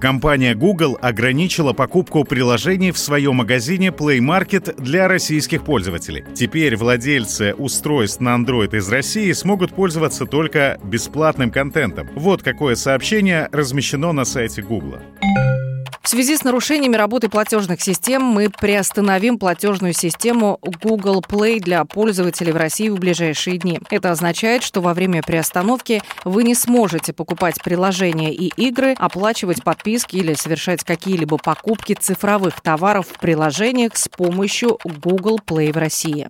Компания Google ограничила покупку приложений в своем магазине Play Market для российских пользователей. Теперь владельцы устройств на Android из России смогут пользоваться только бесплатным контентом. Вот какое сообщение размещено на сайте Google. В связи с нарушениями работы платежных систем мы приостановим платежную систему Google Play для пользователей в России в ближайшие дни. Это означает, что во время приостановки вы не сможете покупать приложения и игры, оплачивать подписки или совершать какие-либо покупки цифровых товаров в приложениях с помощью Google Play в России.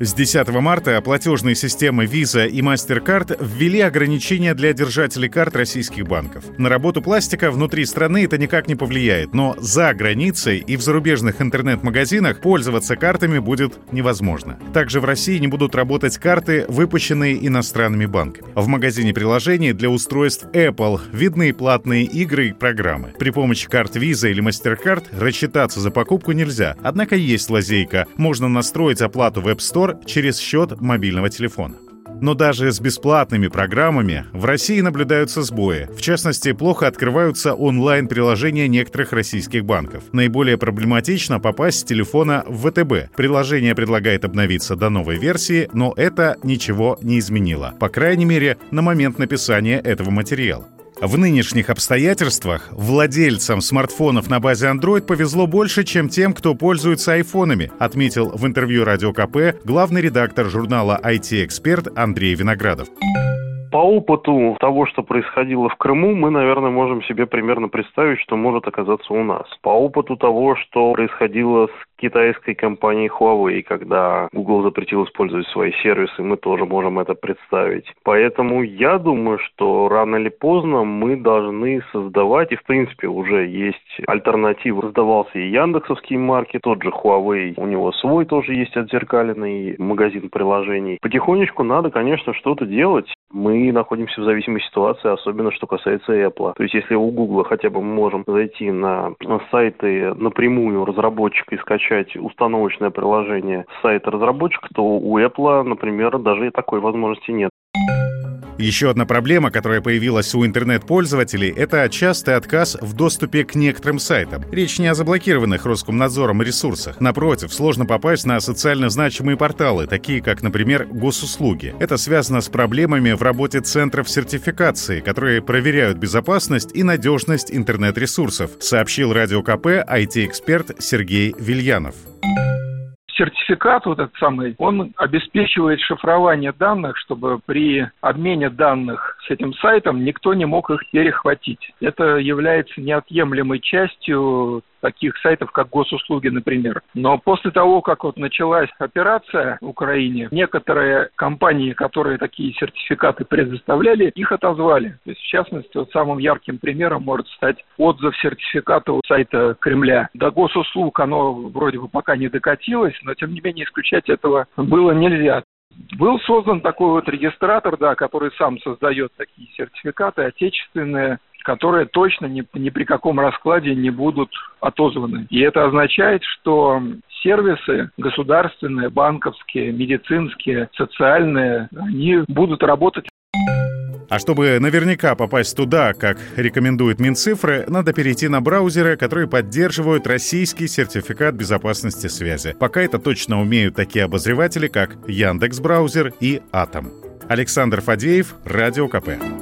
С 10 марта платежные системы Visa и MasterCard ввели ограничения для держателей карт российских банков. На работу пластика внутри страны это никак не повлияет, но за границей и в зарубежных интернет-магазинах пользоваться картами будет невозможно. Также в России не будут работать карты, выпущенные иностранными банками. В магазине приложений для устройств Apple видны платные игры и программы. При помощи карт Visa или MasterCard рассчитаться за покупку нельзя, однако есть лазейка. Можно настроить оплату в App Store через счет мобильного телефона. Но даже с бесплатными программами в России наблюдаются сбои. В частности, плохо открываются онлайн-приложения некоторых российских банков. Наиболее проблематично попасть с телефона в ВТБ. Приложение предлагает обновиться до новой версии, но это ничего не изменило. По крайней мере, на момент написания этого материала. В нынешних обстоятельствах владельцам смартфонов на базе Android повезло больше, чем тем, кто пользуется айфонами, отметил в интервью Радио КП главный редактор журнала «IT-эксперт» Андрей Виноградов. По опыту того, что происходило в Крыму, мы, наверное, можем себе примерно представить, что может оказаться у нас. По опыту того, что происходило с китайской компанией Huawei, когда Google запретил использовать свои сервисы, мы тоже можем это представить. Поэтому я думаю, что рано или поздно мы должны создавать, и в принципе уже есть альтернатива. Создавался и Яндексовский маркет, тот же Huawei, у него свой тоже есть отзеркаленный магазин приложений. Потихонечку надо, конечно, что-то делать. Мы находимся в зависимой ситуации, особенно что касается Apple. То есть, если у Google хотя бы мы можем зайти на сайты напрямую разработчика и скачать установочное приложение с сайта разработчика, то у Apple, например, даже и такой возможности нет. Еще одна проблема, которая появилась у интернет-пользователей, это частый отказ в доступе к некоторым сайтам. Речь не о заблокированных Роскомнадзором ресурсах. Напротив, сложно попасть на социально значимые порталы, такие как, например, госуслуги. Это связано с проблемами в работе центров сертификации, которые проверяют безопасность и надежность интернет-ресурсов, сообщил Радио КП IT-эксперт Сергей Вильянов. Сертификат, вот этот самый, он обеспечивает шифрование данных, чтобы при обмене данных с этим сайтом никто не мог их перехватить. Это является неотъемлемой частью таких сайтов, как госуслуги, например. Но после того, как вот началась операция в Украине, некоторые компании, которые такие сертификаты предоставляли, их отозвали. То есть, в частности, вот самым ярким примером может стать отзыв сертификата сайта Кремля. До госуслуг оно вроде бы пока не докатилось, но, тем не менее, исключать этого было нельзя. Был создан такой вот регистратор, да, который сам создает такие сертификаты отечественные, которые точно ни при каком раскладе не будут отозваны. И это означает, что сервисы государственные, банковские, медицинские, социальные, они будут работать. А чтобы наверняка попасть туда, как рекомендует Минцифры, надо перейти на браузеры, которые поддерживают российский сертификат безопасности связи. Пока это точно умеют такие обозреватели, как Яндекс.Браузер и Атом. Александр Фадеев, Радио КП.